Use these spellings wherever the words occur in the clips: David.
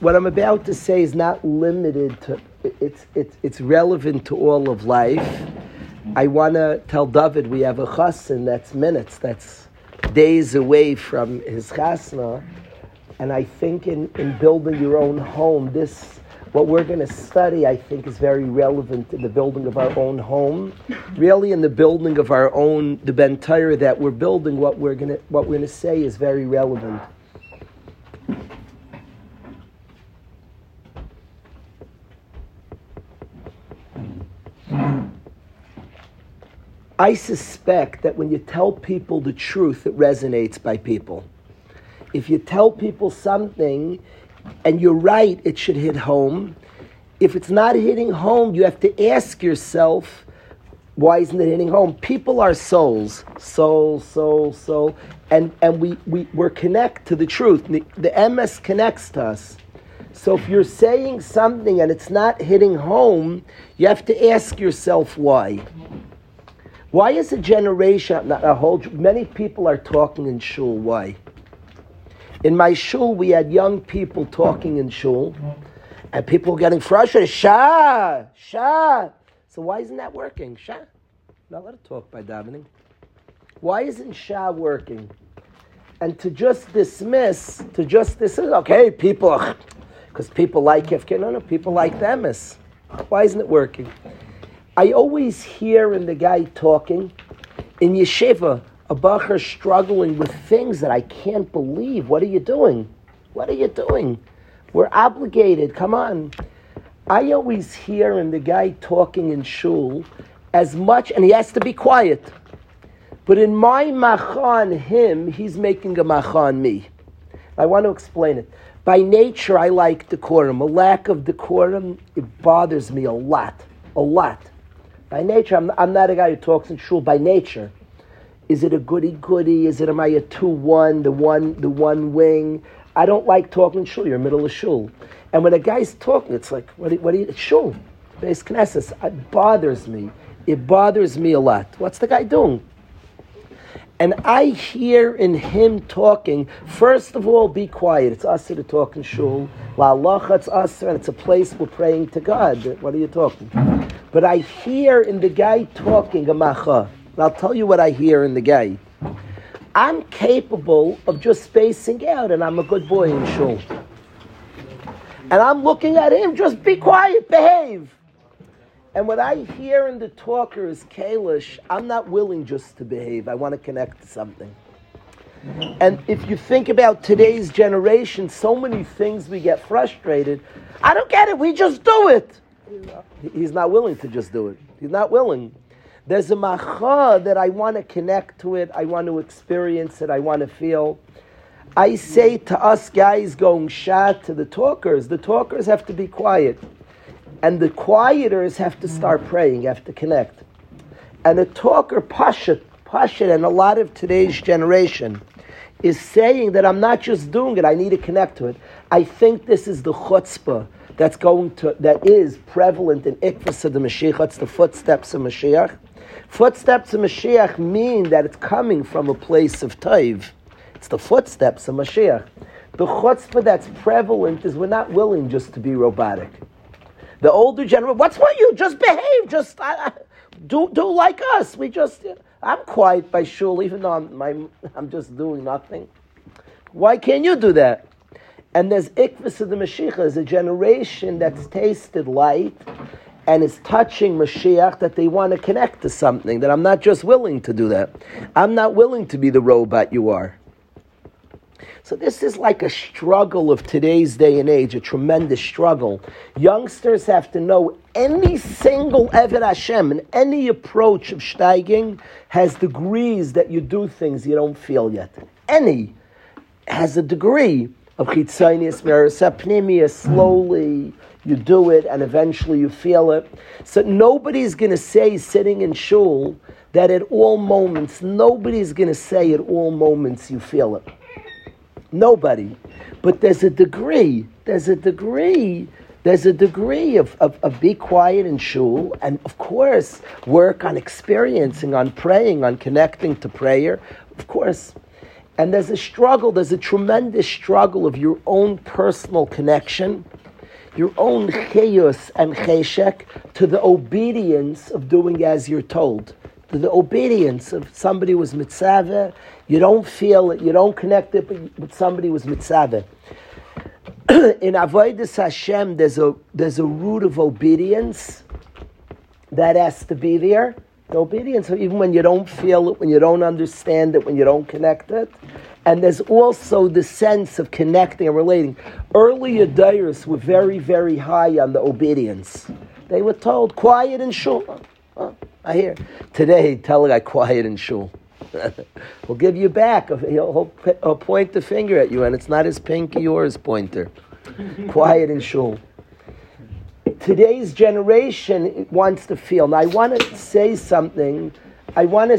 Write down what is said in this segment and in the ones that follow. What I'm about to say is not limited to, it's relevant to all of life. I want to tell David we have a chassan that's minutes, that's days away from his chasna. And I think in building your own home, this, what we're going to study, I think is very relevant in the building of our own home. Really in the building of our own, the Ben Torah that we're building, what we're going to say is very relevant. I suspect that when you tell people the truth, it resonates by people. If you tell people something and you're right, it should hit home. If it's not hitting home, you have to ask yourself, why isn't it hitting home? People are souls. And we're connect to the truth. The MS connects to us. So if you're saying something and it's not hitting home, you have to ask yourself why. Why is a generation, not a whole, many people are talking in shul, why? In my shul, we had young people talking in shul, and people were getting frustrated, shah. So why isn't that working, shah? Not let it talk by davening. Why isn't shah working? And to just dismiss, okay, people, because people like Kifkin, no, people like the emes. Why isn't it working? I always hear in the guy talking, in yeshiva, a bacher struggling with things that I can't believe. What are you doing? We're obligated, come on. I always hear in the guy talking in shul as much, and he has to be quiet. But in my macha on him, he's making a macha on me. I want to explain it. By nature, I like decorum. A lack of decorum, it bothers me a lot. By nature, I'm not a guy who talks in shul by nature. Is it a goody-goody? Is it, am I a 2-1, the one wing? I don't like talking shul. You're in the middle of shul. And when a guy's talking, it's like, what do you, it's shul. Beis Knesset. It bothers me. It bothers me a lot. What's the guy doing? And I hear in him talking, first of all, be quiet. It's us to talk in shul. La'alacha, it's us, and it's a place we're praying to God. What are you talking? But I hear in the guy talking, amacha. And I'll tell you what I hear in the guy. I'm capable of just spacing out, and I'm a good boy in shul. And I'm looking at him, just be quiet, behave. And what I hear in the talker is, Kalish, I'm not willing just to behave. I want to connect to something. And if you think about today's generation, so many things we get frustrated. I don't get it. We just do it. He's not willing to just do it. He's not willing. There's a macha that I want to connect to it. I want to experience it. I want to feel. I say to us guys going shot to the talkers. The talkers have to be quiet. And the quieters have to start praying, have to connect. And the talker, Pashat, and a lot of today's generation is saying that I'm not just doing it. I need to connect to it. I think this is the chutzpah. That is prevalent in Ikvas of the Mashiach. That's the footsteps of Mashiach. Footsteps of Mashiach mean that it's coming from a place of Taiv. It's the footsteps of Mashiach. The chutzpah that's prevalent is we're not willing just to be robotic. The older generation, what's with you? Just behave. Just do like us. We just. I'm quiet by shul, even though I'm just doing nothing. Why can't you do that? And there's Ikvas of the Mashiach, there's a generation that's tasted light and is touching Mashiach that they want to connect to something, that I'm not just willing to do that. I'm not willing to be the robot you are. So this is like a struggle of today's day and age, a tremendous struggle. Youngsters have to know any single Eved Hashem and any approach of steiging has degrees that you do things you don't feel yet. Any has a degree. Of chitzonius merasa pnimius, slowly you do it and eventually you feel it. So nobody's going to say sitting in shul that at all moments, nobody's going to say at all moments you feel it. Nobody. But there's a degree of be quiet in shul and of course work on experiencing, on praying, on connecting to prayer, of course. And there's a struggle, there's a tremendous struggle of your own personal connection, your own chayus and cheshek, to the obedience of doing as you're told. To the obedience of somebody was mitzaveh, you don't feel it, you don't connect it, but somebody was mitzaveh. In Avodas Hashem, there's a root of obedience that has to be there. The obedience, even when you don't feel it, when you don't understand it, when you don't connect it. And there's also the sense of connecting and relating. Earlier dayers were very, very high on the obedience. They were told, quiet in shul. Oh, I hear. Today, tell a guy, quiet in shul. We'll give you back. He'll point the finger at you, and it's not his pinky or his pointer. Quiet in shul. Today's generation wants to feel. Now, I want to say something about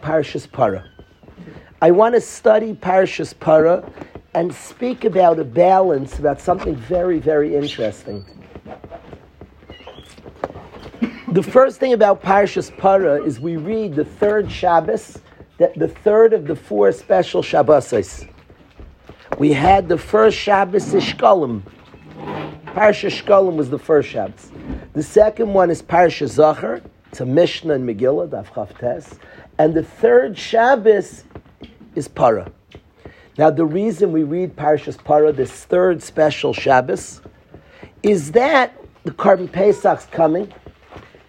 Parshas Parah. I want to study Parshas Parah and speak about a balance, about something very, very interesting. The first thing about Parshas Parah is we read the third Shabbos, the third of the four special Shabbosos. We had the first Shabbos Shkalim. Parshas Shkalim was the first Shabbos. The second one is Parshas Zachar. It's a Mishnah in Megillah, Daf Chavtes. And the third Shabbos is Parah. Now the reason we read Parshas Parah, this third special Shabbos, is that the Karban Pesach's coming.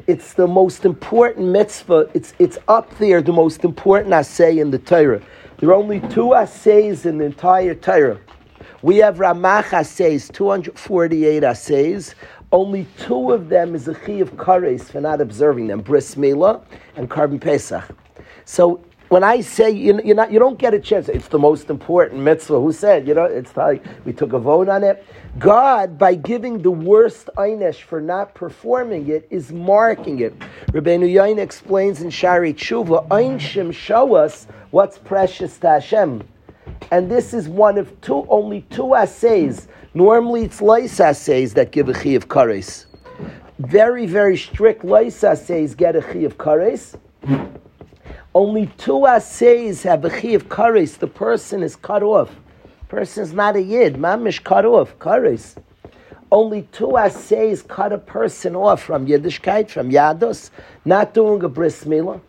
It's the most important mitzvah. It's up there, the most important asay in the Torah. There are only two asays in the entire Torah. We have Ramach asays, 248 asays. Only two of them is a chiyuv kares for not observing them, Bris Milah and Karban Pesach. So when I say you don't get a chance, it's the most important mitzvah. Who said? It's like we took a vote on it. God, by giving the worst einesh for not performing it, is marking it. Rabbeinu Yain explains in Shari Tshuva, Einshim show us what's precious to Hashem. And this is one of only two assays. Normally it's leis assays that give a chiyuv kares. Very, very strict leis assays get a chiyuv kares. Only two assays have a chiyuv kares. The person is cut off. Person is not a yid. Mamish cut off. Kares. Only two assays cut a person off from Yiddishkeit, from Yadus, not doing a bris milah,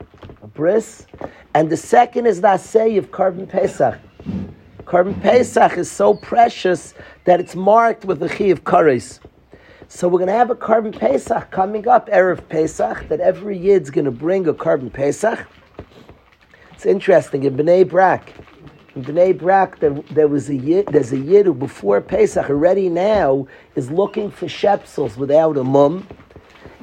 a bris. And the second is the assay of Karban Pesach. Karban Pesach is so precious that it's marked with the chiyuv kares. So we're going to have a Karban Pesach coming up, Erev Pesach, that every yid's going to bring a Karban Pesach. It's interesting, in Bnei Brak, there's a yid who before Pesach already now is looking for shepsels without a mum,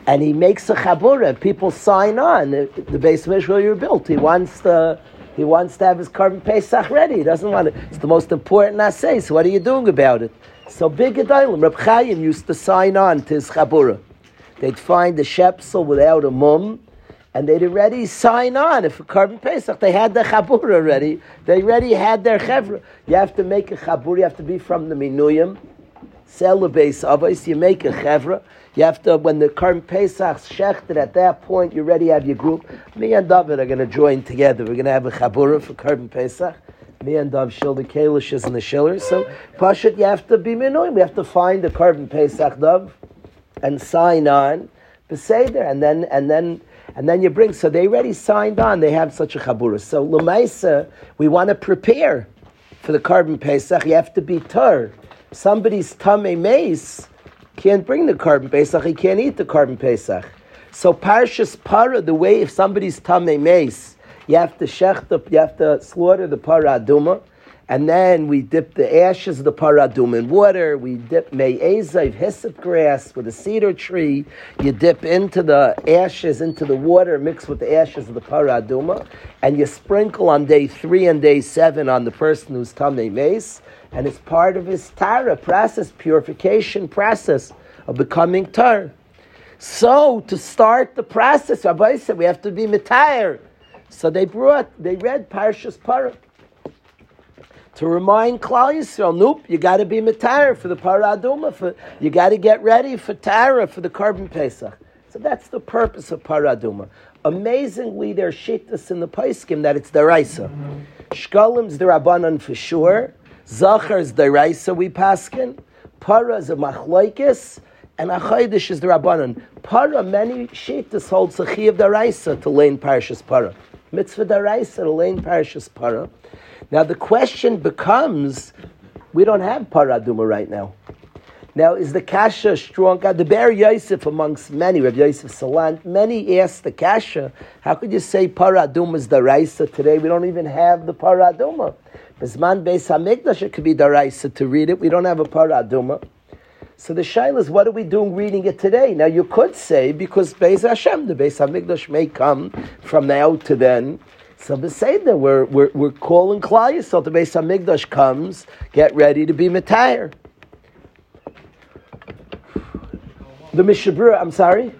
and he makes a chabura. People sign on. The Beis Mishra you built. He wants to have his Karban Pesach ready. He doesn't want it. It's the most important assay. So what are you doing about it? So big Gedolim, Reb Chaim used to sign on to his chabura. They'd find the shepsel without a mum. And they'd already sign on. If a Karban Pesach, they had their chabur already. They already had their chevra. You have to make a chabur. You have to be from the minuyim. Sell the base of us. You make a chevra. You have to, when the Karban Pesach shechted, at that point, you already have your group. Me and David are going to join together. We're going to have a chabur for Karban Pesach. Me and David Shilder, Kalishes and the Shillers. So, Pashat, you have to be minuyim. We have to find the Karban Pesach, David, and sign on. Beseder, and then you bring. So they already signed on. They have such a chabura. So l'maisa, we want to prepare for the Karban Pesach. You have to be tar. Somebody's tamei meis can't bring the Karban Pesach. He can't eat the Karban Pesach. So Parshas Parah, the way if somebody's tamei meis, you have to slaughter the parah aduma, and then we dip the ashes of the parah aduma in water. We dip mei ezaiv, hyssop grass with a cedar tree. You dip into the ashes, into the water, mixed with the ashes of the parah aduma. And you sprinkle on day 3 and day 7 on the person who's tamei meis. And it's part of his tara process, purification process of becoming tar. So to start the process, Rabbi said, we have to be mitayr. So they read Parshas Parah. To remind Klal Yisrael, nope, you got to be mitayr for the parah aduma. You got to get ready for Tara, for the Karban Pesach. So that's the purpose of parah aduma. Amazingly, there are shittas in the Paiskim that it's deraisa. Shkalim's derabanan for sure. Zachar's deraisa we paskin. Para's a machloikis. And Achaydish is the Rabbanon. Para, many shittas hold Sachi of Daraisa to lane Parashas Para. Mitzvah Daraisa to lane Parashas Para. Now the question becomes, we don't have Para Aduma right now. Now is the Kasha strong? The Bar Yosef amongst many, Rabbi Yosef Salan, many asked the Kasha, how could you say Para Aduma is Daraisa today? We don't even have the Para Aduma. Bizman Beis HaMikdash, it could be Daraisa to read it. We don't have a Para Aduma. So the shaila is, what are we doing reading it today? Now you could say, because Beis Hashem, the Beis HaMikdash may come from now to then. So Beseder, we're calling Klal Yisrael, so the Beis HaMikdash comes, get ready to be Metayer. The Mishabura, I'm sorry?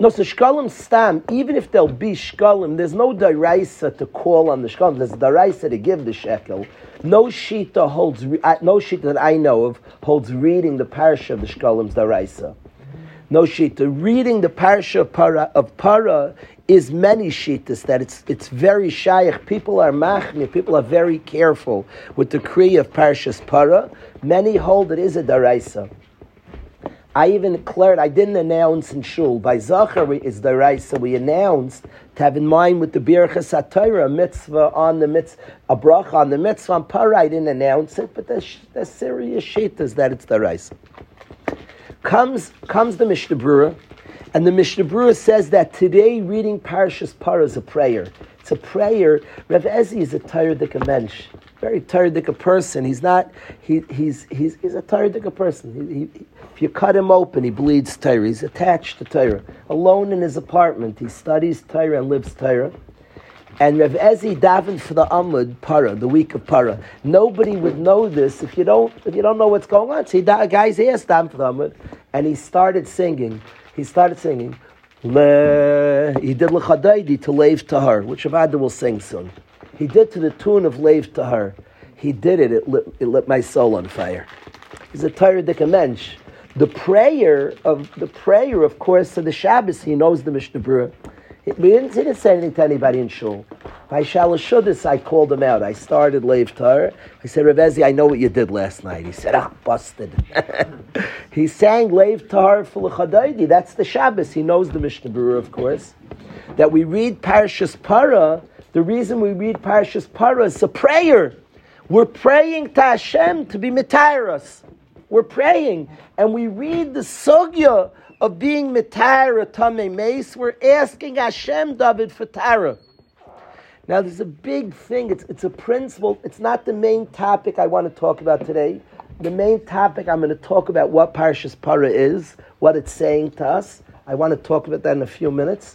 No, so Shkalim Stam, even if there'll be Shkalim, there's no Daraisa to call on the Shkalim. There's Daraisa to give the Shekel. No Shita holds, no Shita that I know of holds reading the Parsha of the Shkalim's Daraisa. No Shita. Reading the Parsha of para is many Shitas, that it's very Shaykh. People are Machmir, people are very careful with the Kriya of Parsha's Para. Many hold it is a Daraisa. I even declared, I didn't announce in Shul. By Zachar is the right, so we announced to have in mind with the Birchas HaTorah, a bracha on the mitzvah on Parah. I didn't announce it, but the serious shittas that it's the right. Comes the Mishnah Berurah, and the Mishnah Berurah says that today reading Parashas Parah is a prayer. It's a prayer. Rav Ezi is a Torah-dika mensch, very Torah-dika person. He's not. He's a Torah-dika person. If you cut him open, he bleeds Torah. He's attached to Torah. Alone in his apartment, he studies Torah and lives Torah. And Rav Ezi davened for the Amud Parah, the week of Parah. Nobody would know this if you don't know what's going on. So guys, he has davened for the Amud, and he started singing. He did l'chadaydi to Leiv Tahar, which Avada will sing soon. He did to the tune of Leiv Tahar. He did it. It lit my soul on fire. He's a Torah-dika mensch. The prayer, of course, to the Shabbos. He knows the Mishnah Berurah. He didn't say anything to anybody in shul. By Shalashudis, I called him out. I started Leiv Tahar. I said, Rav Ezi, I know what you did last night. He said, busted. He sang Leiv Tahar for l'chadaydi. That's the Shabbos. He knows the Mishnah Berurah, of course. That we read Parashas Parah. The reason we read Parashas Parah is a prayer. We're praying to Hashem to be Mitayer us. We're praying. And we read the Sugya of being Mitayer Tamei Meis. We're asking Hashem, David, for Tara. Now, there's a big thing. It's a principle. It's not the main topic I want to talk about today. The main topic, I'm going to talk about what Parashas Parah is, what it's saying to us. I want to talk about that in a few minutes.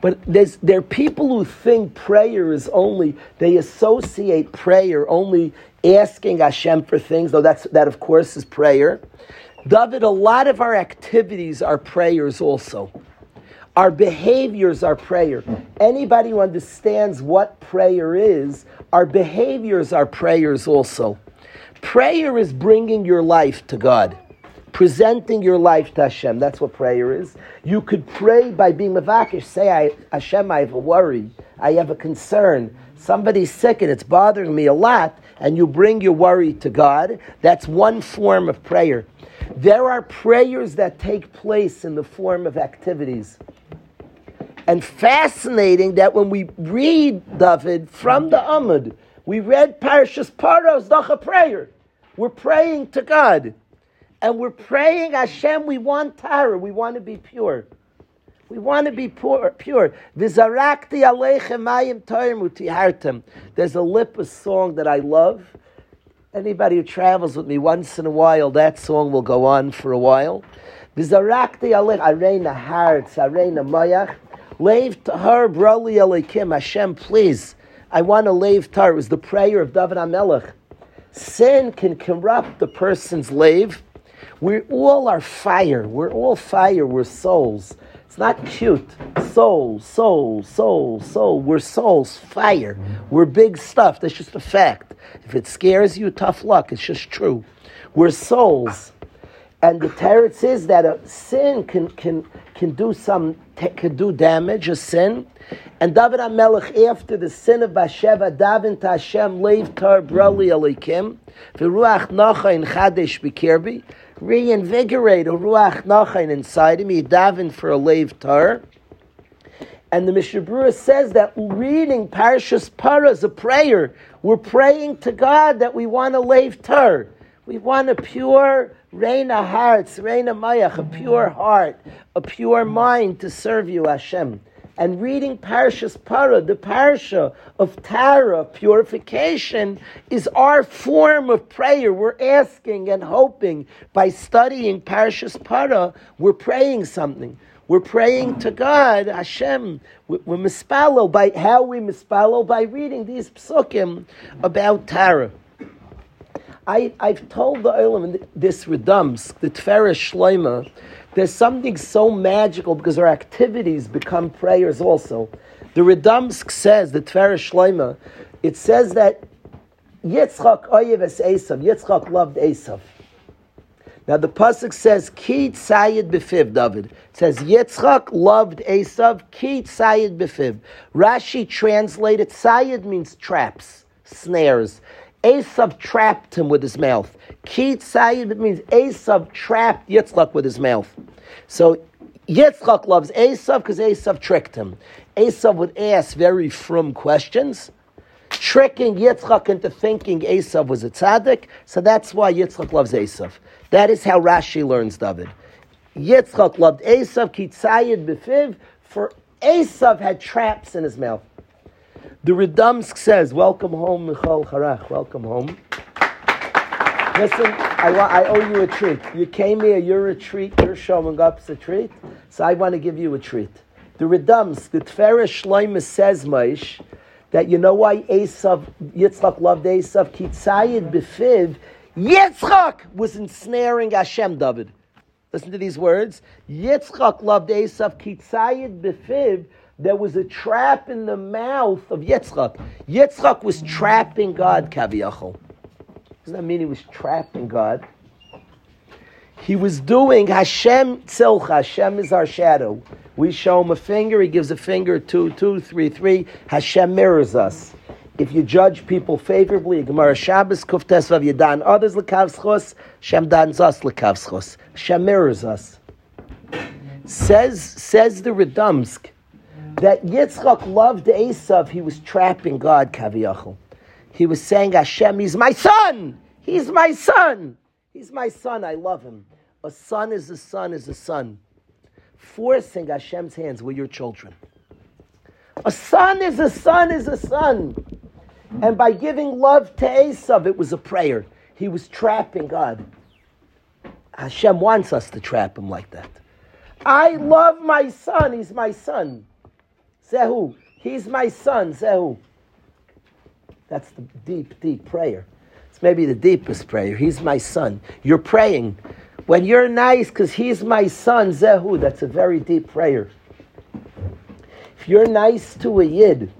But there are people who think prayer is only, they associate prayer only asking Hashem for things, though that of course is prayer. David, a lot of our activities are prayers also. Our behaviors are prayer. Anybody who understands what prayer is, our behaviors are prayers also. Prayer is bringing your life to God, presenting your life to Hashem. That's what prayer is. You could pray by being mevakish. Say, Hashem, I have a worry. I have a concern. Somebody's sick and it's bothering me a lot. And you bring your worry to God. That's one form of prayer. There are prayers that take place in the form of activities. And fascinating that when we read, David, from the Amud, we read Parashas Parah as a prayer. We're praying to God. And we're praying, Hashem, we want Tara. We want to be pure. We want to be pure. There's a Lipa song that I love. Anybody who travels with me once in a while, that song will go on for a while. Hashem, please. I want to lave Tara. It was the prayer of David HaMelech. Sin can corrupt the person's lave. We all are fire. We're all fire. We're souls. It's not cute. Soul. We're souls. Fire. We're big stuff. That's just a fact. If it scares you, tough luck. It's just true. We're souls. And the Torah says that a sin can do damage, a sin. And David HaMelech, after the sin of Bathsheba, Davin to Hashem, Leiv Tar Brali Alikim, V'ruach Nachain Chadesh B'Kirbi, reinvigorate a Ruach Nachain inside him, he Davin for a Leiv Tar. And the Mishnah Berurah says that reading Parshas Parah is a prayer. We're praying to God that we want a Leiv Tar. We want a pure Reina hearts, Reina Mayach, a pure heart, a pure mind to serve you, Hashem. And reading Parshas Parah, the Parsha of Tara, purification, is our form of prayer. We're asking and hoping. By studying Parshas Parah, we're praying something. We're praying to God, Hashem. We're mispallo by how we mispallo by reading these psukim about Tara. I've told the Olam, this Redomsk, the Tferes Shleima, there's something so magical because our activities become prayers also. The Redomsk says, the Tferes Shleima, it says that Yitzchak Oyev es Esav, Yitzchak loved Esav. Now the pasuk says, Ki Tzayid B'Fiv, David. It says, Yitzchak loved Esav, Ki Tzayid B'Fiv. Rashi translated, Tzayid means traps, snares. Esav trapped him with his mouth. Ki Tzayid means Esav trapped Yitzchak with his mouth. So Yitzchak loves Esav because Esav tricked him. Esav would ask very frum questions, tricking Yitzchak into thinking Esav was a tzaddik. So that's why Yitzchak loves Esav. That is how Rashi learns David. Yitzchak loved Esav, Ki Tzayid B'Fiv, for Esav had traps in his mouth. The Redomsk says, welcome home, Michal Harach, welcome home. Listen, I owe you a treat. You came here, you're a treat, you're showing up as a treat, so I want to give you a treat. The Redomsk, the Tferes Shleima says, Maish, that you know why Esav, Yitzchak loved Esav, Ki Tzayid B'Fiv, Yitzchak was ensnaring Hashem, David. Listen to these words. Yitzchak loved Esav, Ki Tzayid B'Fiv. There was a trap in the mouth of Yitzchak. Yitzchak was trapping God, Kaviyachol. Doesn't that mean he was trapping God? He was doing Hashem tzilcha. Hashem is our shadow. We show him a finger, he gives a finger, 2, 2, 3, 3. Hashem mirrors us. If you judge people favorably, Gemara Shabbos, Kuftes Vav, you dan others l'kav schos, Hashem dans us l'kav schos. Hashem mirrors us. Says the Redomsk, that Yitzchak loved Esav, he was trapping God, Kaviyachol. He was saying, Hashem, he's my son! He's my son! He's my son, I love him. A son is a son is a son. Forcing Hashem's hands, we're your children. A son is a son is a son. And by giving love to Esav, it was a prayer. He was trapping God. Hashem wants us to trap him like that. I love my son, he's my son. Zehu, he's my son, Zehu. That's the deep, deep prayer. It's maybe the deepest prayer. He's my son. You're praying. When you're nice, because he's my son, Zehu, that's a very deep prayer. If you're nice to a Yid,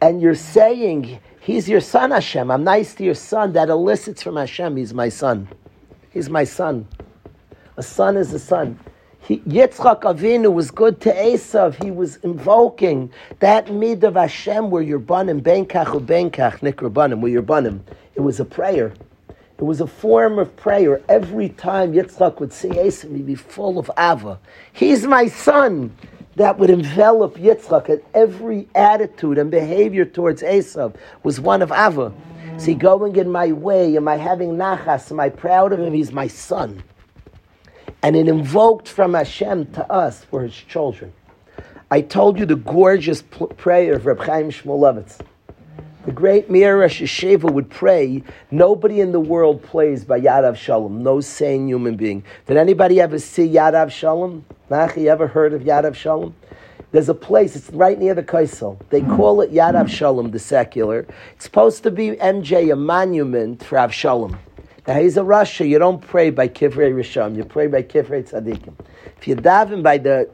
and you're saying, he's your son, Hashem, I'm nice to your son, that elicits from Hashem, he's my son. He's my son. A son is a son. Yitzchak Avinu was good to Esav. He was invoking that mid of Hashem where you're banim, benkach ubenkach, nikra banim, where you're banim. It was a prayer. It was a form of prayer. Every time Yitzchak would see Esav, he'd be full of ava. He's my son. That would envelop Yitzchak, and every attitude and behavior towards Esav was one of ava. Is he going in my way? Am I having nachas? Am I proud of him? He's my son. And it invoked from Hashem to us for his children. I told you the gorgeous prayer of Reb Chaim Shmulevitz. The great Mirash Yeshiva would pray, nobody in the world plays by Yad Avshalom, no sane human being. Did anybody ever see Yad Avshalom? Nachi, you ever heard of Yad Avshalom? There's a place, it's right near the Kaisel. They call it Yad Avshalom, the secular. It's supposed to be MJ, a monument for Avshalom. Now he's a Russia, you don't pray by Kivrei Risham, you pray by Kivrei Tzadikim. If you daven by the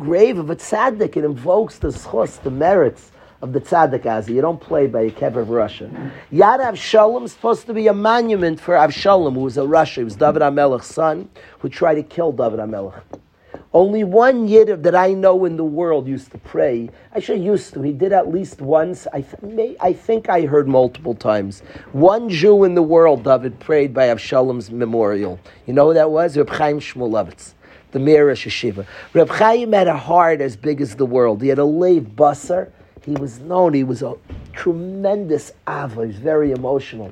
grave of a Tzadik, it invokes the schos, the merits of the tzaddik Azi. You don't play by a kever of Russia. Yad Avshalom is supposed to be a monument for Avshalom, who was a Russia. He was David HaMelech's son, who tried to kill David HaMelech. Only one Yid that I know in the world used to pray. Actually, used to. He did at least once. I think I heard multiple times. One Jew in the world, David, prayed by Avshalom's memorial. You know who that was? Reb Chaim Shmulevitz, the mayor of Yeshiva. Reb Chaim had a heart as big as the world. He had a leiv basar. He was known. He was a tremendous ava. He was very emotional.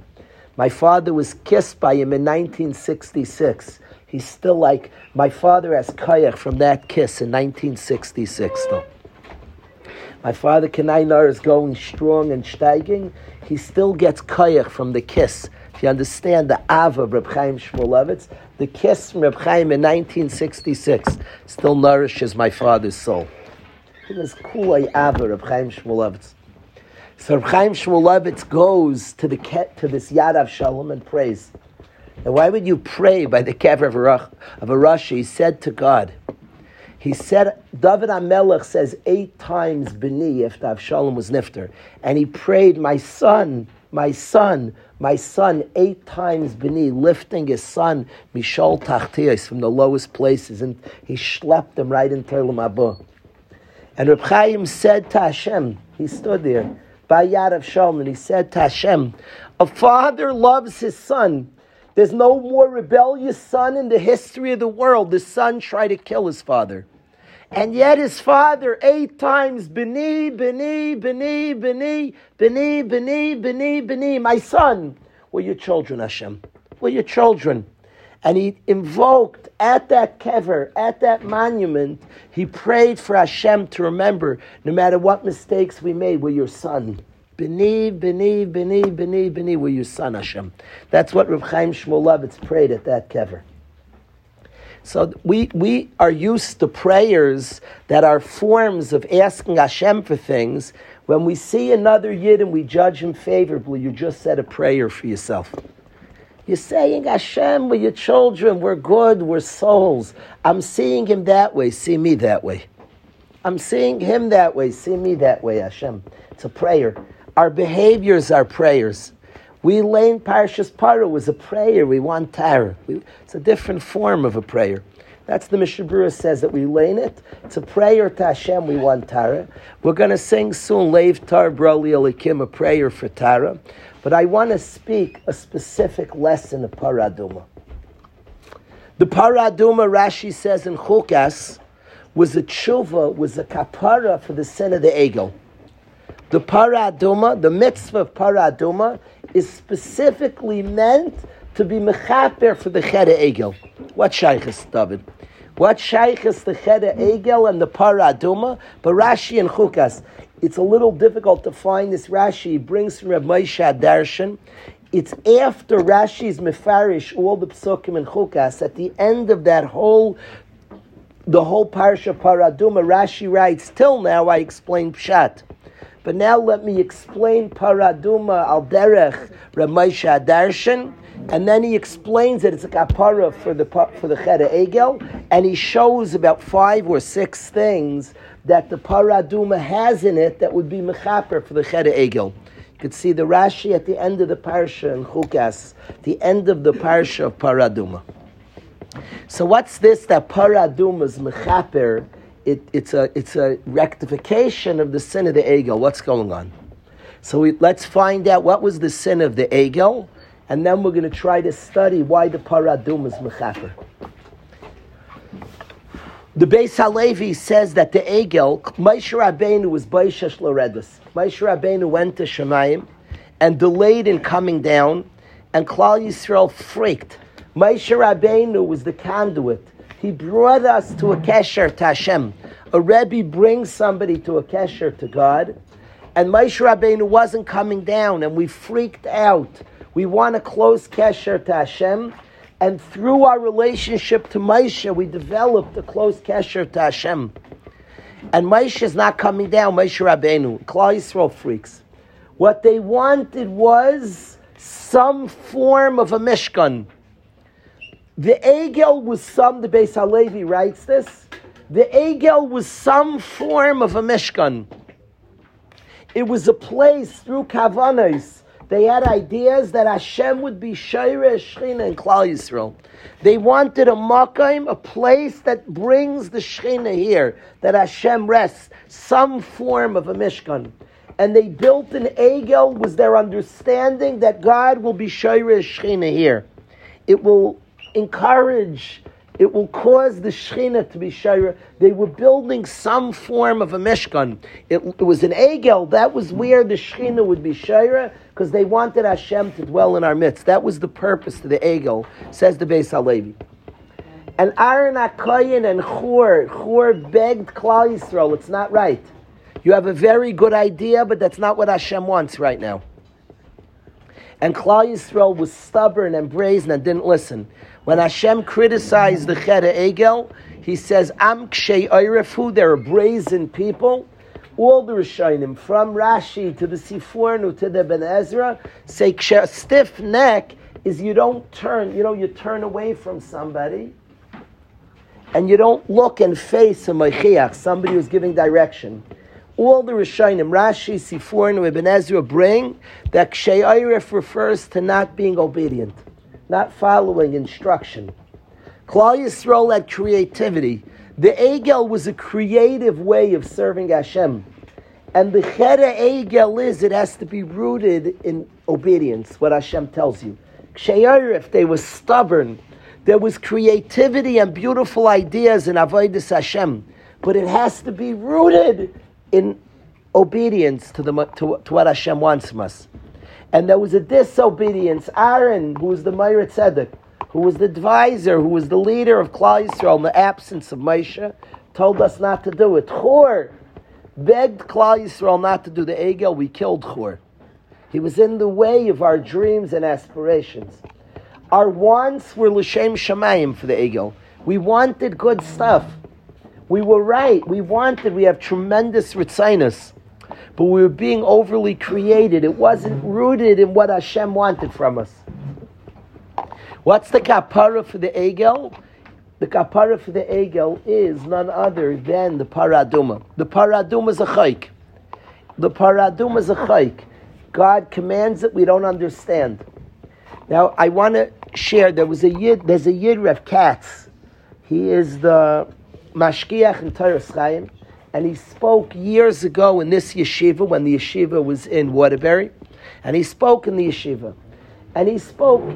My father was kissed by him in 1966. He's still like, my father has kayach from that kiss in 1966 though. My father, Kanainar, is going strong and steiging. He still gets kayach from the kiss. If you understand the ava of Reb Chaim Shmulevitz, the kiss from Reb Chaim in 1966 still nourishes my father's soul. It was cool ava Reb Chaim Shmulevitz. So Reb Chaim Shmulevitz goes to this Yad Avshalom and prays. And why would you pray by the kever of a Russia? He said to God, he said, David HaMelech says 8 times B'ni after Avshalom was nifter. And he prayed, my son, my son, my son, 8 times B'ni, lifting his son, Mishol Tachtiyos, from the lowest places. And he schlepped him right into Olam Haba. And Reb Chaim said to Hashem, he stood there, by Yad Avshalom, and he said to Hashem, a father loves his son. There's no more rebellious son in the history of the world. The son tried to kill his father. And yet his father, 8 times, B'ni, B'ni, B'ni, B'ni, B'ni, B'ni, B'ni, B'ni. My son, we're your children, Hashem. We're your children. And he invoked at that kever, at that monument, he prayed for Hashem to remember, no matter what mistakes we made, we're your son. B'ni, B'ni, B'ni, B'ni, B'ni, we're your son, Hashem. That's what Reb Chaim Shmulevitz prayed at that kever. So we are used to prayers that are forms of asking Hashem for things. When we see another Yid and we judge him favorably, you just said a prayer for yourself. You're saying, Hashem, we're your children, we're good, we're souls. I'm seeing him that way, see me that way. I'm seeing him that way, see me that way, Hashem. It's a prayer. Our behaviors are prayers. We lay in Parshas Paro was a prayer. We want Torah. It's a different form of a prayer. That's the Mishnah Berurah says that we lay in it. It's a prayer to Hashem. We want Torah. We're going to sing soon Leiv Tar Broli Elikim, a prayer for Torah. But I want to speak a specific lesson of Parah Aduma. The Parah Aduma, Rashi says in Chukas, was a tshuva, was a kapara for the sin of the egel. The Parah Aduma, the mitzvah of Parah Aduma, is specifically meant to be mechaper for the Cheder Egel. What shaychus, David? What shaychus the Cheder Egel and the Parah Aduma? But Rashi and Chukas, it's a little difficult to find this Rashi. He brings from Reb Moshe Darshan. It's after Rashi's mefarish, all the psukim and Chukas, at the end of that whole parsha Parah Aduma, Rashi writes, till now I explained pshat. But now let me explain Parah Aduma al derech Reb Moshe Darshan, and then he explains that it's a kapara for the Cheder Egel, and he shows about 5 or 6 things that the Parah Aduma has in it that would be mechaper for the Cheder Egel. You could see the Rashi at the end of the parsha in Chukas, the end of the parsha of Parah Aduma. So what's this that Parah Aduma's mechaper? It's a rectification of the sin of the egel. What's going on? So let's find out what was the sin of the egel, and then we're going to try to study why the Parah Aduma is mechaper. The Beis Halevi says that the egel, Moshe Rabbeinu was Baishesh Loredus. Moshe Rabbeinu went to Shemayim and delayed in coming down, and Klal Yisrael freaked. Moshe Rabbeinu was the conduit. He brought us to a kesher to Hashem. A Rebbe brings somebody to a kesher to God. And Moshe Rabbeinu wasn't coming down, and we freaked out. We want a close kesher to Hashem. And through our relationship to Moshe, we developed a close kesher to Hashem. And Moshe is not coming down, Moshe Rabbeinu. Klal Yisrael freaks. What they wanted was some form of a mishkan. The egel was the Beis Halevi writes this, the egel was some form of a mishkan. It was a place through Kavanahs. They had ideas that Hashem would be Shaireh Shechina in Klal Yisrael. They wanted a Makaim, a place that brings the Shechina here, that Hashem rests, some form of a Mishkan. And they built an Egel, was their understanding that God will be Shaireh Shechina here. It will encourage, it will cause the Shechina to be Shaireh. They were building some form of a Mishkan. It was an Egel. That was where the Shechina would be Shaireh, because they wanted Hashem to dwell in our midst. That was the purpose of the Egel, says the Beis Halevi. And Aaron HaKoyin and Chur begged Klal Yisrael, it's not right. You have a very good idea, but that's not what Hashem wants right now. And Klal Yisrael was stubborn and brazen and didn't listen. When Hashem criticized the Chet HaEgel, he says, Am Kshei Oirefu, they're a brazen people. All the Rishonim, from Rashi to the Sifornu to the Ben Ezra, say a stiff neck is you don't turn, you turn away from somebody and you don't look and face a Meichiach, somebody who's giving direction. All the Rishonim, Rashi, Sifornu, Ibn Ezra bring that Kshei Oiref refers to not being obedient, not following instruction. Klal Yisrael had creativity. The Egel was a creative way of serving Hashem. And the Chet HaEgel is, it has to be rooted in obedience, what Hashem tells you. Kshei Oiref, they were stubborn. There was creativity and beautiful ideas in Avodas Hashem. But it has to be rooted in obedience to what Hashem wants from us. And there was a disobedience. Aaron, who was the Meir Tzedek, who was the advisor, who was the leader of Klal Yisrael in the absence of Moshe, told us not to do it. Chur begged Klal Yisrael not to do the Egel. We killed Chur. He was in the way of our dreams and aspirations. Our wants were l'shem shamayim for the Egel. We wanted good stuff. We were right. We have tremendous ritzainas, but we were being overly created. It wasn't rooted in what Hashem wanted from us. What's the kapara for the Egel? The kapara for the Egel is none other than the paraduma. The paraduma is a chayk. God commands it, we don't understand. Now, I want to share, there's a Yid Rav Katz. He is the Mashkiach in Torah's Chaim, and he spoke years ago in this yeshiva when the yeshiva was in Waterbury, and he spoke in the yeshiva, and he spoke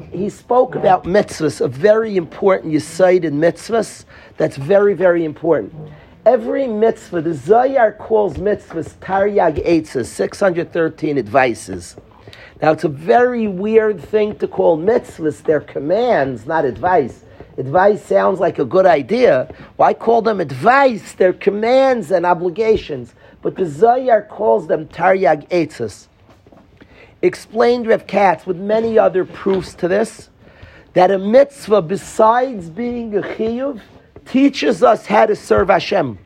about mitzvahs, a very important yesod in mitzvahs that's very, very important. Every mitzvah, the Zohar calls mitzvahs Taryag Eitzes, 613 advices. Now it's a very weird thing to call mitzvahs, they're commands, not advice. Advice sounds like a good idea. Why call them advice? They're commands and obligations. But the Zohar calls them Taryag Eitzes. Explained Rav Katz with many other proofs to this, that a mitzvah, besides being a chiyuv, teaches us how to serve Hashem.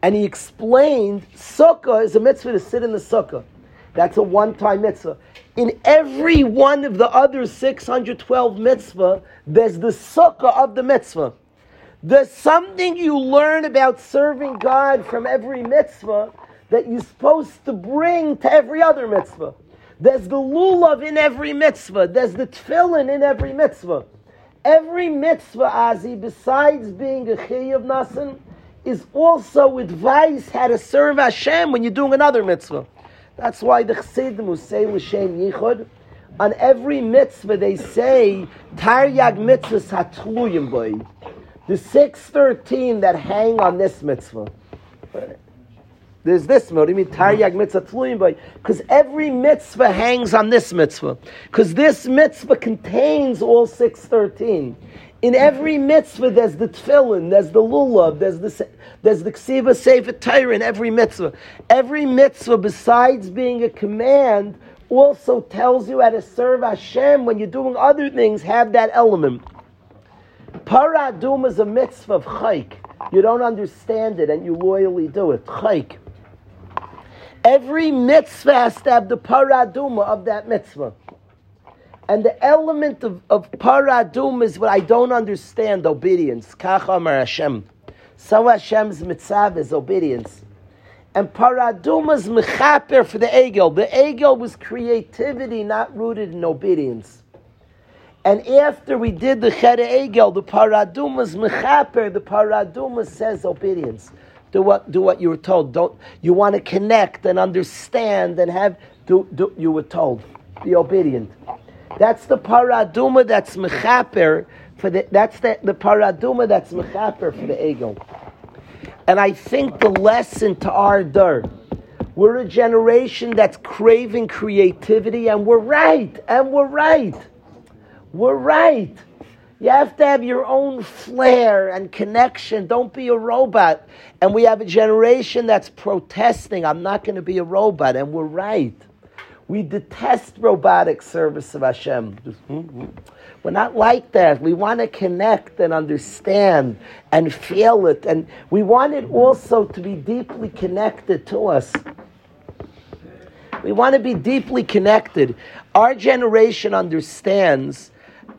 And he explained, sukkah is a mitzvah to sit in the sukkah. That's a one-time mitzvah. In every one of the other 612 mitzvah, there's the sukkah of the mitzvah. There's something you learn about serving God from every mitzvah that you're supposed to bring to every other mitzvah. There's the lulav in every mitzvah. There's the tefillin in every mitzvah. Every mitzvah, Azi, besides being a chiyuv nasan, is also advice how to serve Hashem when you're doing another mitzvah. That's why the Chassidim who say L'Shem Yichud, on every mitzvah they say, Taryag mitzvahs hatluyim boi. The 613 that hang on this mitzvah. There's this mitzvah. What do you mean Taryag mitzvah hatluyim boi? Because every mitzvah hangs on this mitzvah. Because this mitzvah contains all 613. In every mitzvah there's the tefillin, there's the lulav, there's the ksiva sefer Torah in every mitzvah. Every mitzvah, besides being a command, also tells you how to serve Hashem when you're doing other things, have that element. Paradum is a mitzvah of chayk. You don't understand it and you loyally do it. Chayk. Every mitzvah has to have the paraduma of that mitzvah. And the element of paradum is what I don't understand, obedience. Kach amar Hashem. So Hashem's mitzvah is obedience. And Paraduma's mechaper for the ego. The ego was creativity not rooted in obedience. And after we did the chere ego, the Paraduma's mechaper, the Paraduma says obedience. Do what you were told. Don't you want to connect and understand and have do you were told. Be obedient. That's the Paraduma that's mechaper for the that's the Paraduma that's mechaper for the ego. And I think the lesson to our dar, we're a generation that's craving creativity, and we're right. You have to have your own flair and connection. Don't be a robot. And we have a generation that's protesting, I'm not going to be a robot, and we're right. We detest robotic service of Hashem. We're not like that. We want to connect and understand and feel it. And we want it also to be deeply connected to us. We want to be deeply connected. Our generation understands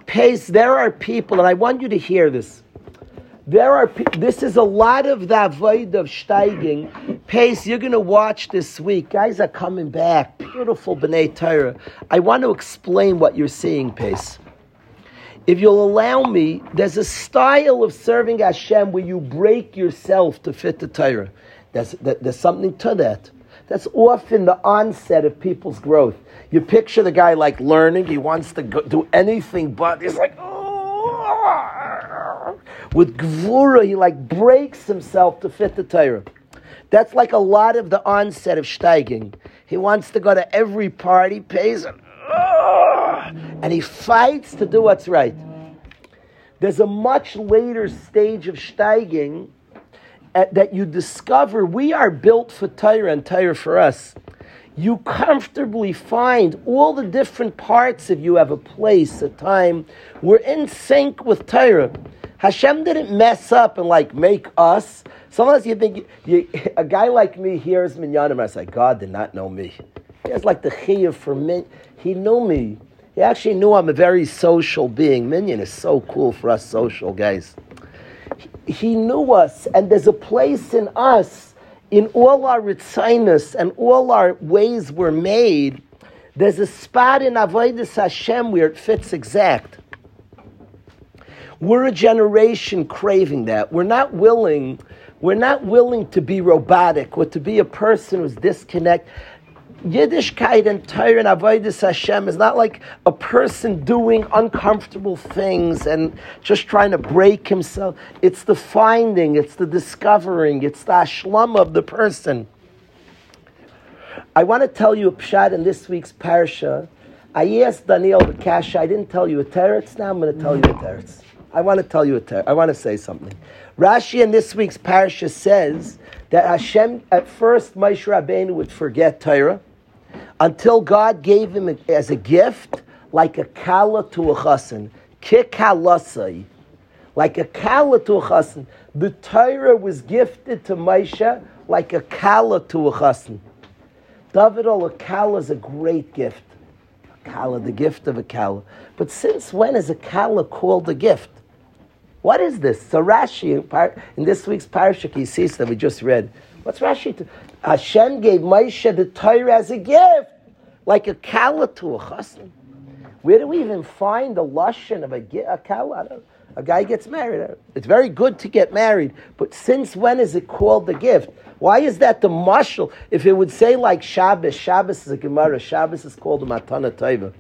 pace. There are people, and I want you to hear this. This is a lot of the avoid of steiging. Pace, you're going to watch this week. Guys are coming back. Beautiful B'nai Torah. I want to explain what you're seeing, Pace. If you'll allow me, there's a style of serving Hashem where you break yourself to fit the Torah. There's something to that. That's often the onset of people's growth. You picture the guy like learning. He wants to do anything but. He's like, oh! With gvura, he like breaks himself to fit the Torah. That's like a lot of the onset of steiging. He wants to go to every party, pays him. And he fights to do what's right. There's a much later stage of steiging that you discover we are built for Torah and Torah for us. You comfortably find all the different parts of you have a place, a time. We're in sync with Torah. Hashem didn't mess up and like make us. Sometimes you think, a guy like me hears Minyanim, I say, God did not know me. It's like the chiyuv for me. He knew me. He actually knew I'm a very social being. Minyan is so cool for us social guys. He knew us, and there's a place in us, in all our ritzaynos and all our ways we're made. There's a spot in Avodas Hashem where it fits exact. We're a generation craving that. We're not willing to be robotic or to be a person who's disconnected. Yiddishkeit and Torah and Avodas Hashem is not like a person doing uncomfortable things and just trying to break himself. It's the finding, it's the discovering, it's the hashlama of the person. I want to tell you a pshat in this week's parsha. I asked Daniel the kasha. I didn't tell you a teretz. Now I'm going to tell you a teretz. I want to tell you a teretz. I want to say something. Rashi in this week's parsha says that Hashem, at first, Moshe Rabbeinu would forget Torah, until God gave him as a gift, like a kala to a chassan, kikalasai, like a kala to a chassan. The Torah was gifted to Moshe like a kala to a chassan. David, a kala is a great gift. A kala, the gift of a kala. But since when is a kala called a gift? What is this? So Rashi, in this week's parasha Kisisa that we just read, what's Rashi? Hashem gave Moshe the Torah as a gift, like a kala to a chassan. Where do we even find the lashon of a kala? I don't know. A guy gets married. It's very good to get married, but since when is it called the gift? Why is that the mashal? If it would say like Shabbos, Shabbos is a Gemara, Shabbos is called the Matana Torah.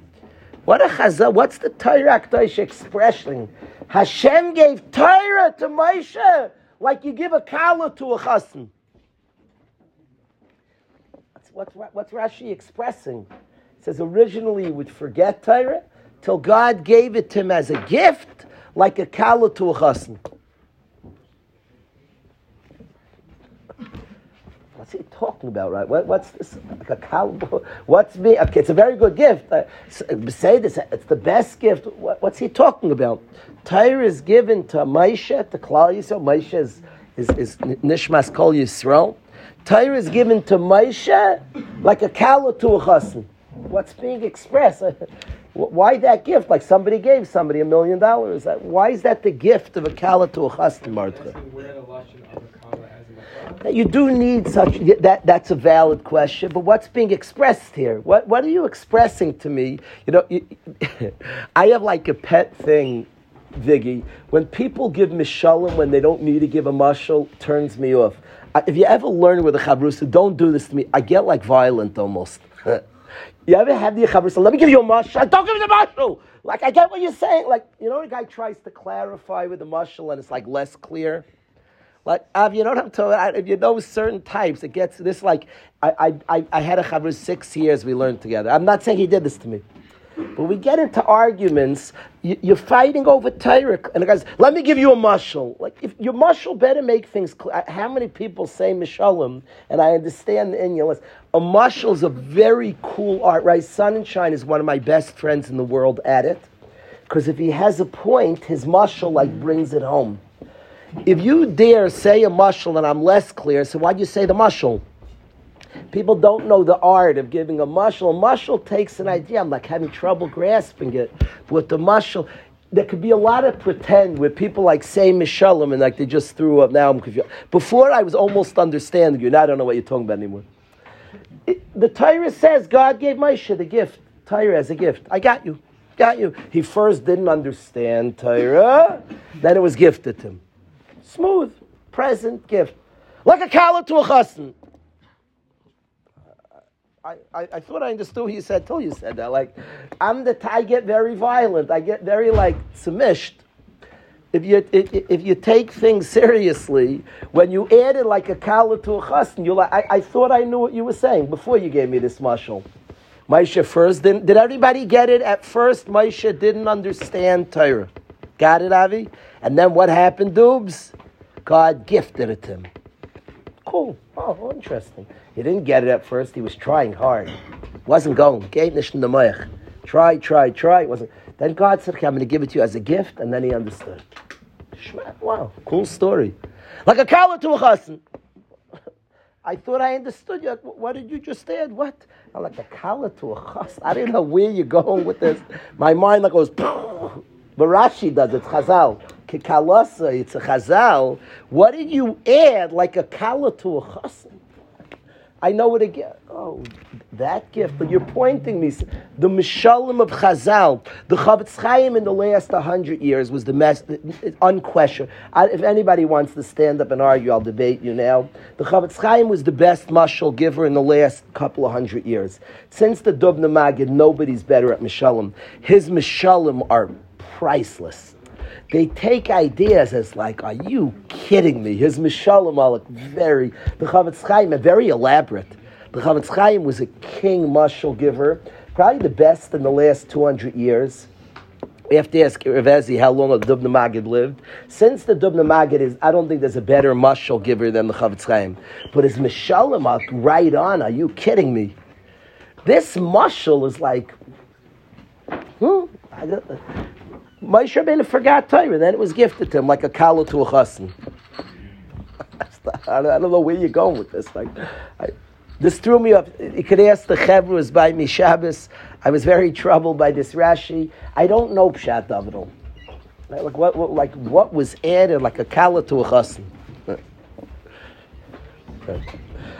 What a chazal! What's the Torah Kadosh expressing? Hashem gave Torah to Moshe like you give a kala to a chassan. What's Rashi expressing? It says originally he would forget Torah till God gave it to him as a gift, like a kala to a chassan. What's he talking about, right? What's this? Like a kalbo? What's me? Okay, it's a very good gift. Say this, it's the best gift. What's he talking about? Torah is given to Moshe, to Klal Yisrael. Moshe is Nishmas Kol Yisrael. Torah is given to Moshe like a kala to a chassan. What's being expressed? Why that gift? Like somebody gave somebody $1 million. Why is that the gift of a kala to a chassan, Martha? You do need such, that's a valid question, but what's being expressed here? What are you expressing to me? You know, I have like a pet thing, Viggy. When people give mishalim when they don't need to give a mashal, turns me off. If you ever learn with a chavrusa, don't do this to me. I get like violent almost. You ever had the chavrusa? Let me give you a mashal. Don't give me the mashal. Like, I get what you're saying. Like, you know, a guy tries to clarify with a mashal and it's like less clear. Like, you know what I'm talking about? If you know certain types, it gets this like, I had a chavrusa 6 years we learned together. I'm not saying he did this to me. But we get into arguments, you're fighting over Torah. And the guy says, let me give you a mashal. Like, if your mashal better make things clear. How many people say mishalim? And I understand the innuendos. A mashal is a very cool art, right? Sonnenschein is one of my best friends in the world at it. Because if he has a point, his mashal, like, brings it home. If you dare say a mashal and I'm less clear, so why do you say the mashal? People don't know the art of giving a mashal. A mashal takes an idea. I'm like having trouble grasping it. But with the mashal, there could be a lot of pretend where people like say mishalim and like they just threw up. Now I'm confused. Before I was almost understanding you. Now I don't know what you're talking about anymore. The Torah says God gave Moshe the gift. Torah as a gift. I got you. Got you. He first didn't understand Torah. Then it was gifted to him. Smooth. Present gift. Like a kala to a chassan. I thought I understood what you said till you said that. Like, I get very violent. I get very like submished. If you take things seriously, when you added like a kala to a chassan, you're like, I thought I knew what you were saying before you gave me this mashal. Moshe first didn't. Did everybody get it? At first, Moshe didn't understand Torah. Got it, Avi? And then what happened, Dubs? God gifted it to him. Cool. Oh, interesting. He didn't get it at first. He was trying hard. Wasn't going. Try. Wasn't. Then God said, okay, I'm going to give it to you as a gift. And then he understood. Wow. Cool story. Like a kala to a chassan. I thought I understood you. What did you just add? What? I'm like, a kala to a chassan. I didn't know where you're going with this. My mind like goes, poof. But Rashi does it. Chazal. Kalasa, it's a chazal. What did you add like a kala to a chassan? I know what again. Oh, that gift. But you're pointing me. The mishalim of chazal, the Chavetz Chaim in the last 100 years was the best, unquestioned. If anybody wants to stand up and argue, I'll debate you now. The Chavetz Chaim was the best mashal giver in the last couple of 100 years. Since the Dubna Magid, nobody's better at mishalim. His mishalim are priceless. They take ideas as like, are you kidding me? His mishalim are like the Chavetz Chaim are very elaborate. The Chavetz Chaim was a king mashal giver, probably the best in the last 200 years. We have to ask Rav Ezi how long the Dubna Magid lived. Since the Dubna Magid is, I don't think there's a better mashal giver than the Chavetz Chaim. But his mishalim are right on, are you kidding me? This mashal is like, I don't know. Moshe Rabbeinu forgot Torah, then it was gifted to him like a kala to a chassan. I don't know where you're going with this. Like, this threw me up. You could ask the Chevra who was by me Shabbos. I was very troubled by this Rashi. I don't know pshat of it all. Like what was added like a kala to a chassan.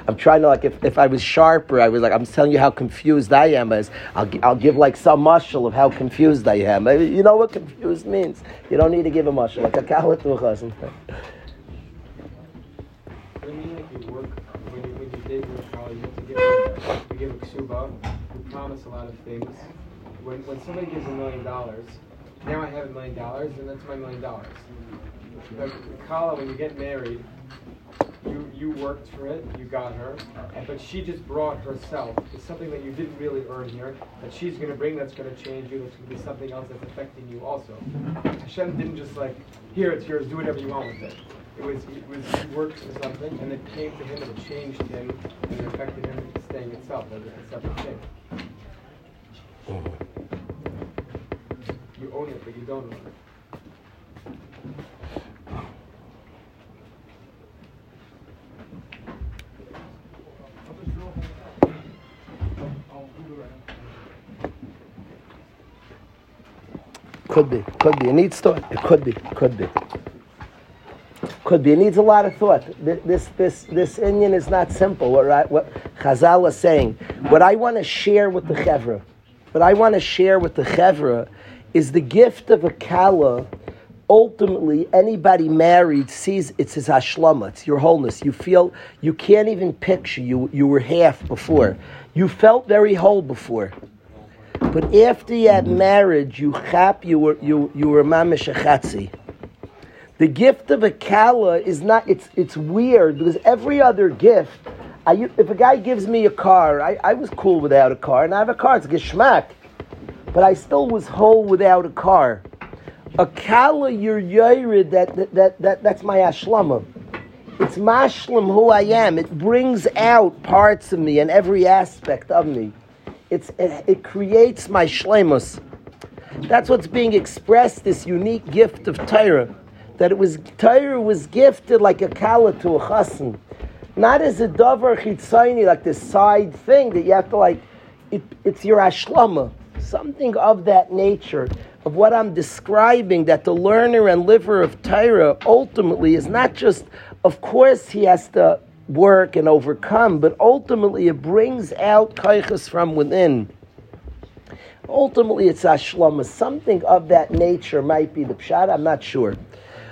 I'm trying to like if I was sharper, I was like I'm telling you how confused I am. I'll give like some mashal of how confused I am. You know what confused means? You don't need to give a mashal like a kala to a chassan. I mean, like you work when you did your college, you give a ksuba, you promise a lot of things. When somebody gives $1 million, now I have $1 million, and that's my $1 million. But kala, when you get married. You worked for it, you got her, but she just brought herself. It's something that you didn't really earn here, that she's going to bring that's going to change you, that's going to be something else that's affecting you also. Hashem didn't just like, here, it's yours, do whatever you want with it. It was he worked for something, and it came to him, and it changed him, and it affected him staying itself as a separate thing. You own it, but you don't own it. Could be. It needs to. It could be. Could be. It needs a lot of thought. This inyan is not simple. What Chazal is saying. What I want to share with the chevra is the gift of a kala. Ultimately, anybody married sees it's his hashlama. It's your wholeness. You feel you can't even picture. You were half before. You felt very whole before. But after you had marriage, you were mamish achatzi. The gift of a kala is not, it's weird, because every other gift, if a guy gives me a car, I was cool without a car, and I have a car, it's geschmack, but I still was whole without a car. A kala, you're yoyred, that's my ashlama. It's mashlam who I am. It brings out parts of me and every aspect of me. It creates my shlemus. That's what's being expressed, this unique gift of Torah. That Torah was gifted like a kala to a chassan. Not as a davar chitzaini, like this side thing that you have to like, it's your ashlama. Something of that nature, of what I'm describing, that the learner and liver of Torah ultimately is not just, of course he has to work and overcome, but ultimately it brings out kaiches from within. Ultimately it's ashlama. Something of that nature might be the pshat, I'm not sure.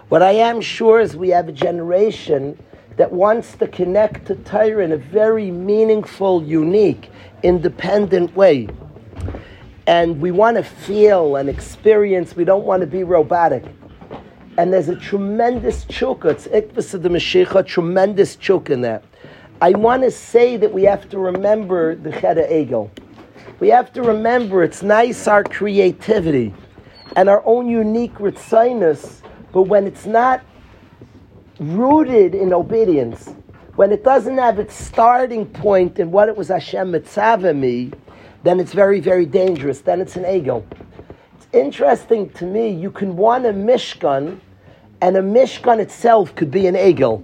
What I am sure is we have a generation that wants to connect to Torah in a very meaningful, unique, independent way. And we want to feel and experience, we don't want to be robotic. And there's a tremendous chukah, it's ikvus of the Mashiach, tremendous chukah in that. I want to say that we have to remember the Cheder Egel. We have to remember it's nice, our creativity and our own unique ritzonus. But when it's not rooted in obedience, when it doesn't have its starting point in what it was Hashem mitzaveh me, then it's very, very dangerous. Then it's an ego. It's interesting to me, you can want a mishkan, and a mishkan itself could be an ego.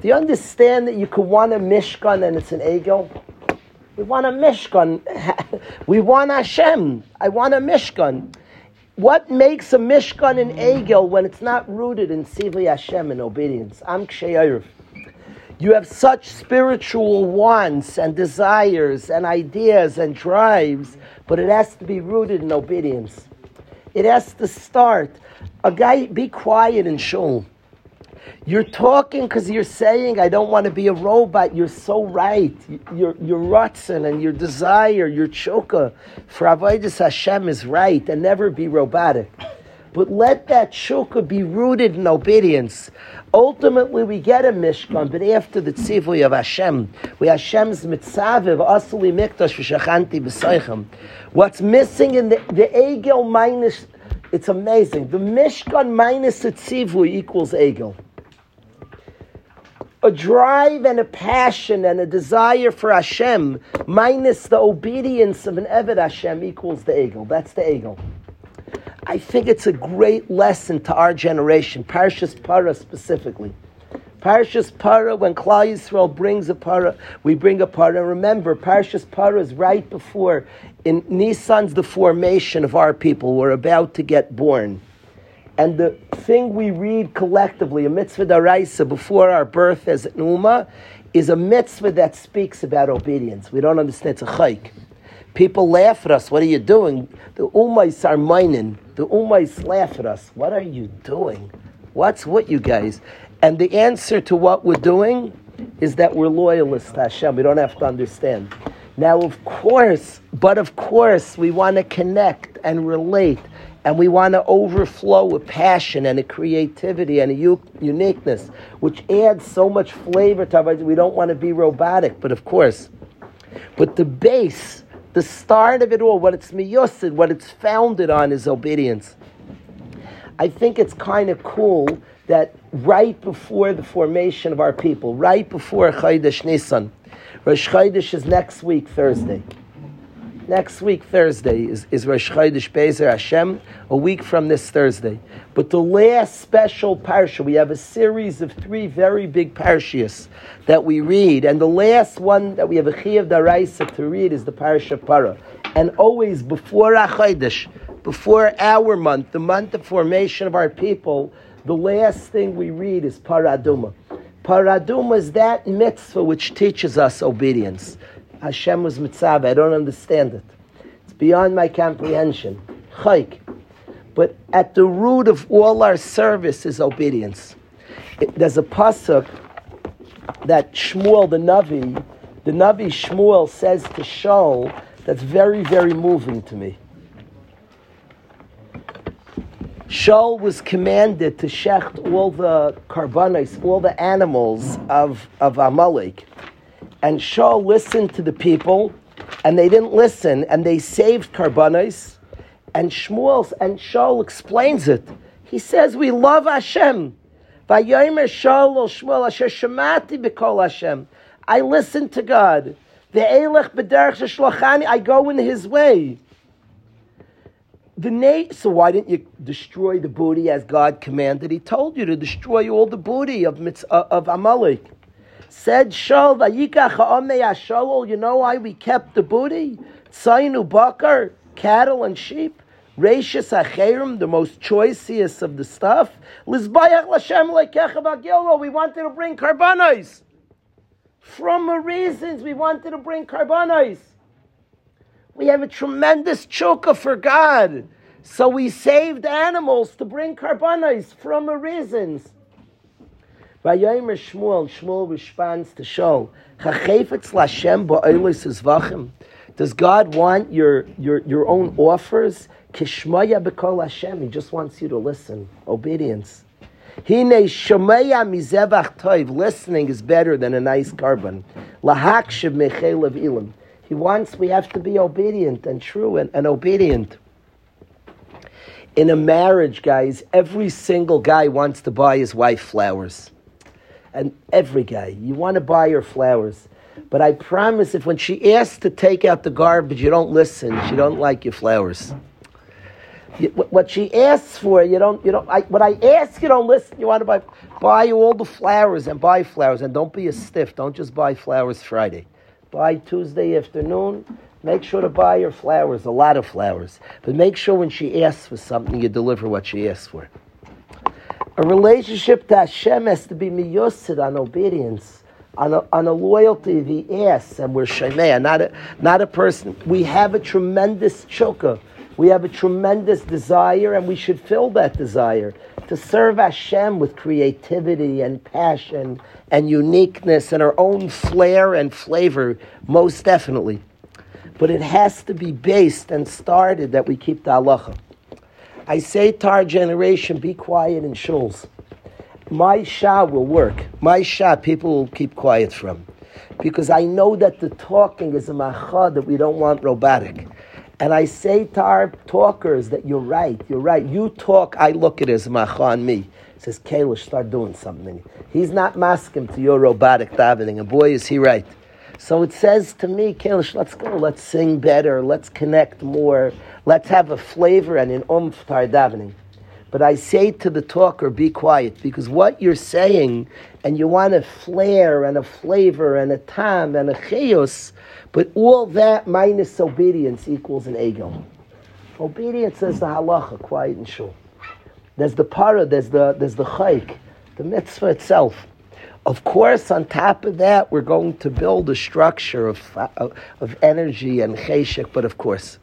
Do you understand that you can want a mishkan and it's an ego? We want a mishkan. We want Hashem. I want a mishkan. What makes a mishkan an egel when it's not rooted in Sivli Hashem and obedience? Am Kshe'ayrev. You have such spiritual wants and desires and ideas and drives, but it has to be rooted in obedience. It has to start. A guy, be quiet in shul. You're talking because you're saying, I don't want to be a robot. You're so right. Your ratzon and your desire, your chukah for avodas Hashem is right, and never be robotic. But let that chukah be rooted in obedience. Ultimately, we get a mishkan, but after the tzivui of Hashem, we Hashem's mitzaviv asuli mikdash v'shachanti b'soichem. What's missing in the egel minus, it's amazing. The mishkan minus the tzivui equals egel. A drive and a passion and a desire for Hashem minus the obedience of an Eved Hashem equals the egel. That's the egel. I think it's a great lesson to our generation, Parshas Parah specifically. Parshas Parah, when Klal Yisrael brings a Parah, we bring a Parah. Remember, Parshas Parah is right before, in Nisan's the formation of our people. We're about to get born. And the thing we read collectively, a mitzvah d'oraisa before our birth as an ummah, is a mitzvah that speaks about obedience. We don't understand. It's a chayk. People laugh at us. What are you doing? The ummahs are meinen. The ummahs laugh at us. What are you doing? What's with you guys? And the answer to what we're doing is that we're loyalists to Hashem. We don't have to understand. Now, of course, we want to connect and relate. And we want to overflow with passion and a creativity and a uniqueness, which adds so much flavor to our. We don't want to be robotic, but of course. But the base, the start of it all, what it's miyusid, what it's founded on is obedience. I think it's kind of cool that right before the formation of our people, right before Chodesh Nisan, Rosh Chodesh is next week, Thursday. Next week, Thursday, is Rosh Chodesh Be'ezer Hashem, a week from this Thursday. But the last special parsha, we have a series of three very big parshas that we read. And the last one that we have a chiyuv d'oraisa to read is the Parsha Parah. And always before our Chodesh, before our month, the month of formation of our people, The last thing we read is paraduma. Paraduma is that mitzvah which teaches us obedience. Hashem was mitzvah. I don't understand it. It's beyond my comprehension. Chayk. But at the root of all our service is obedience. There's a pasuk that Shmuel the Navi Shmuel says to Shaul that's very, very moving to me. Shaul was commanded to shecht all the karbanos, all the animals of Amalek. And Shaul listened to the people, and they didn't listen, and they saved karbanos. And Shaul explains it. He says, we love Hashem. Vayomer Shaul el Shmuel asher shemati b'kol Hashem. I listen to God. Ve'elech b'derech sheshlachani. I go in His way. So why didn't you destroy the booty as God commanded? He told you to destroy all the booty of Amalek. Said Shaul, Vayikach ha'amei ha'shaul. You know why we kept the booty? Tzayinu bakar, cattle and sheep. Reishis HaCherim, the most choicest of the stuff. Lizbayach l'Shem lekecha b'Gilgal. We wanted to bring karbanos. From the reasons we wanted to bring karbanos. We have a tremendous chukah for God. So we saved animals to bring karbanos from the reasons. Vayomer Shmuel, and Shmuel responds to Shaul, Chachefetz l'Hashem ba'olos hizvachim. Does God want your own offers? Kishmaya b'kol Hashem. He just wants you to listen. Obedience. Hine shomaya mizevach toiv. Listening is better than a nice karban. Lahakshiv mechel of ilim. He wants we have to be obedient and true and obedient. In a marriage, guys, every single guy wants to buy his wife flowers. And every guy, you want to buy her flowers. But I promise if when she asks to take out the garbage, you don't listen, she don't like your flowers. What she asks for, what I ask, you don't listen. You want to buy all the flowers and buy flowers. And don't be a stiff. Don't just buy flowers Friday. Buy Tuesday afternoon. Make sure to buy her flowers, a lot of flowers. But make sure when she asks for something, you deliver what she asks for. A relationship to Hashem has to be miyusid on obedience, on a loyalty of the ass, and we're shemeh, not a person. We have a tremendous chokah. We have a tremendous desire, and we should fill that desire to serve Hashem with creativity and passion and uniqueness and our own flair and flavor, most definitely. But it has to be based and started that we keep the halacha. I say to our generation, be quiet in shuls. My shah will work. My shah, people will keep quiet from. Because I know that the talking is a machad that we don't want robotic. And I say to our talkers that you're right. You talk, I look at it as macha on me. It says, Kalish, start doing something. He's not maskim to your robotic davening. And boy, is he right. So it says to me, Kalish, let's go. Let's sing better. Let's connect more. Let's have a flavor and an umph to our davening. But I say to the talker, be quiet. Because what you're saying, and you want a flair and a flavor and a tam and a chiyus, but all that minus obedience equals an ego. Obedience is the halacha, quiet and shul. There's the para, there's the chayk, the mitzvah itself. Of course, on top of that, we're going to build a structure of energy and cheshek, but of course.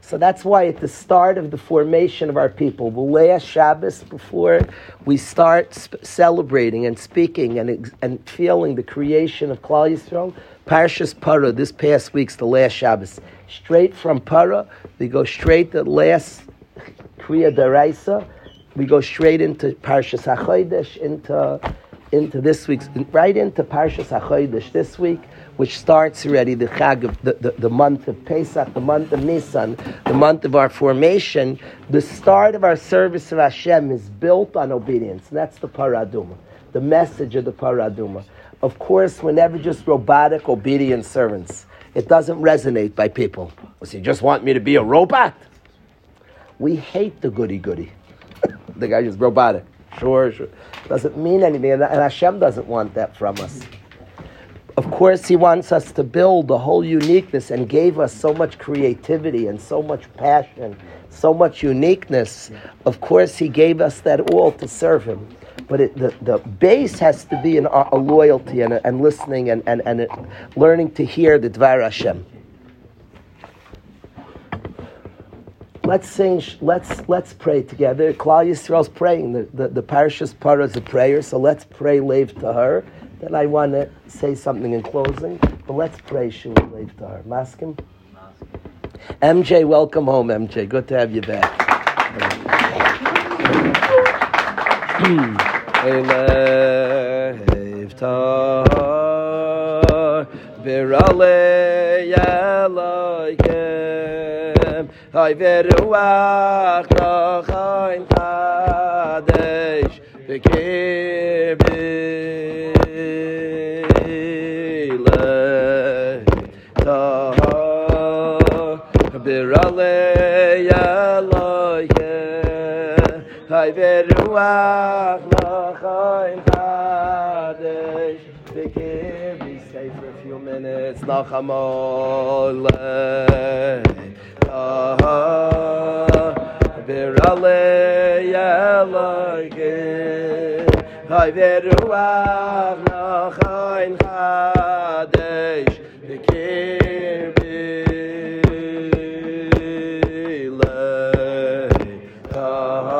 So that's why at the start of the formation of our people, the last Shabbos before we start celebrating and speaking and feeling the creation of Klal Yisrael, Parshas Parah, this past week's the last Shabbos. Straight from Parah, we go straight to the last Kriya D'Oraisa. We go straight into Parshas HaChodesh, into this week's, right into Parshas HaChodesh this week, which starts already the Chag of the month of Pesach, the month of Nisan, the month of our formation. The start of our service of Hashem is built on obedience. And that's the Paraduma, the message of the Paraduma. Of course, we're never just robotic, obedient servants. It doesn't resonate by people. So you just want me to be a robot? We hate the goody-goody. The guy is robotic. Sure. Doesn't mean anything, and Hashem doesn't want that from us. Of course, He wants us to build the whole uniqueness and gave us so much creativity and so much passion so much uniqueness. Of course, He gave us that all to serve Him. But the base has to be in a loyalty and listening and learning to hear the Dvar Hashem. Let's sing. Let's pray together. Klal Yisrael's praying. The Parashas Parah is a prayer. So let's pray Leiv Tahor. Then I want to say something in closing. But let's pray Shuvah Leiv Tahor. Maskim. MJ, welcome home. MJ, good to have you back. Leiv Tahor B'ralei Elokim Hay v'ruach Nochaim Kadesh B'kirbi Leiv Tahor B'ralei Elokim Hay v'ruach stay for a few minutes.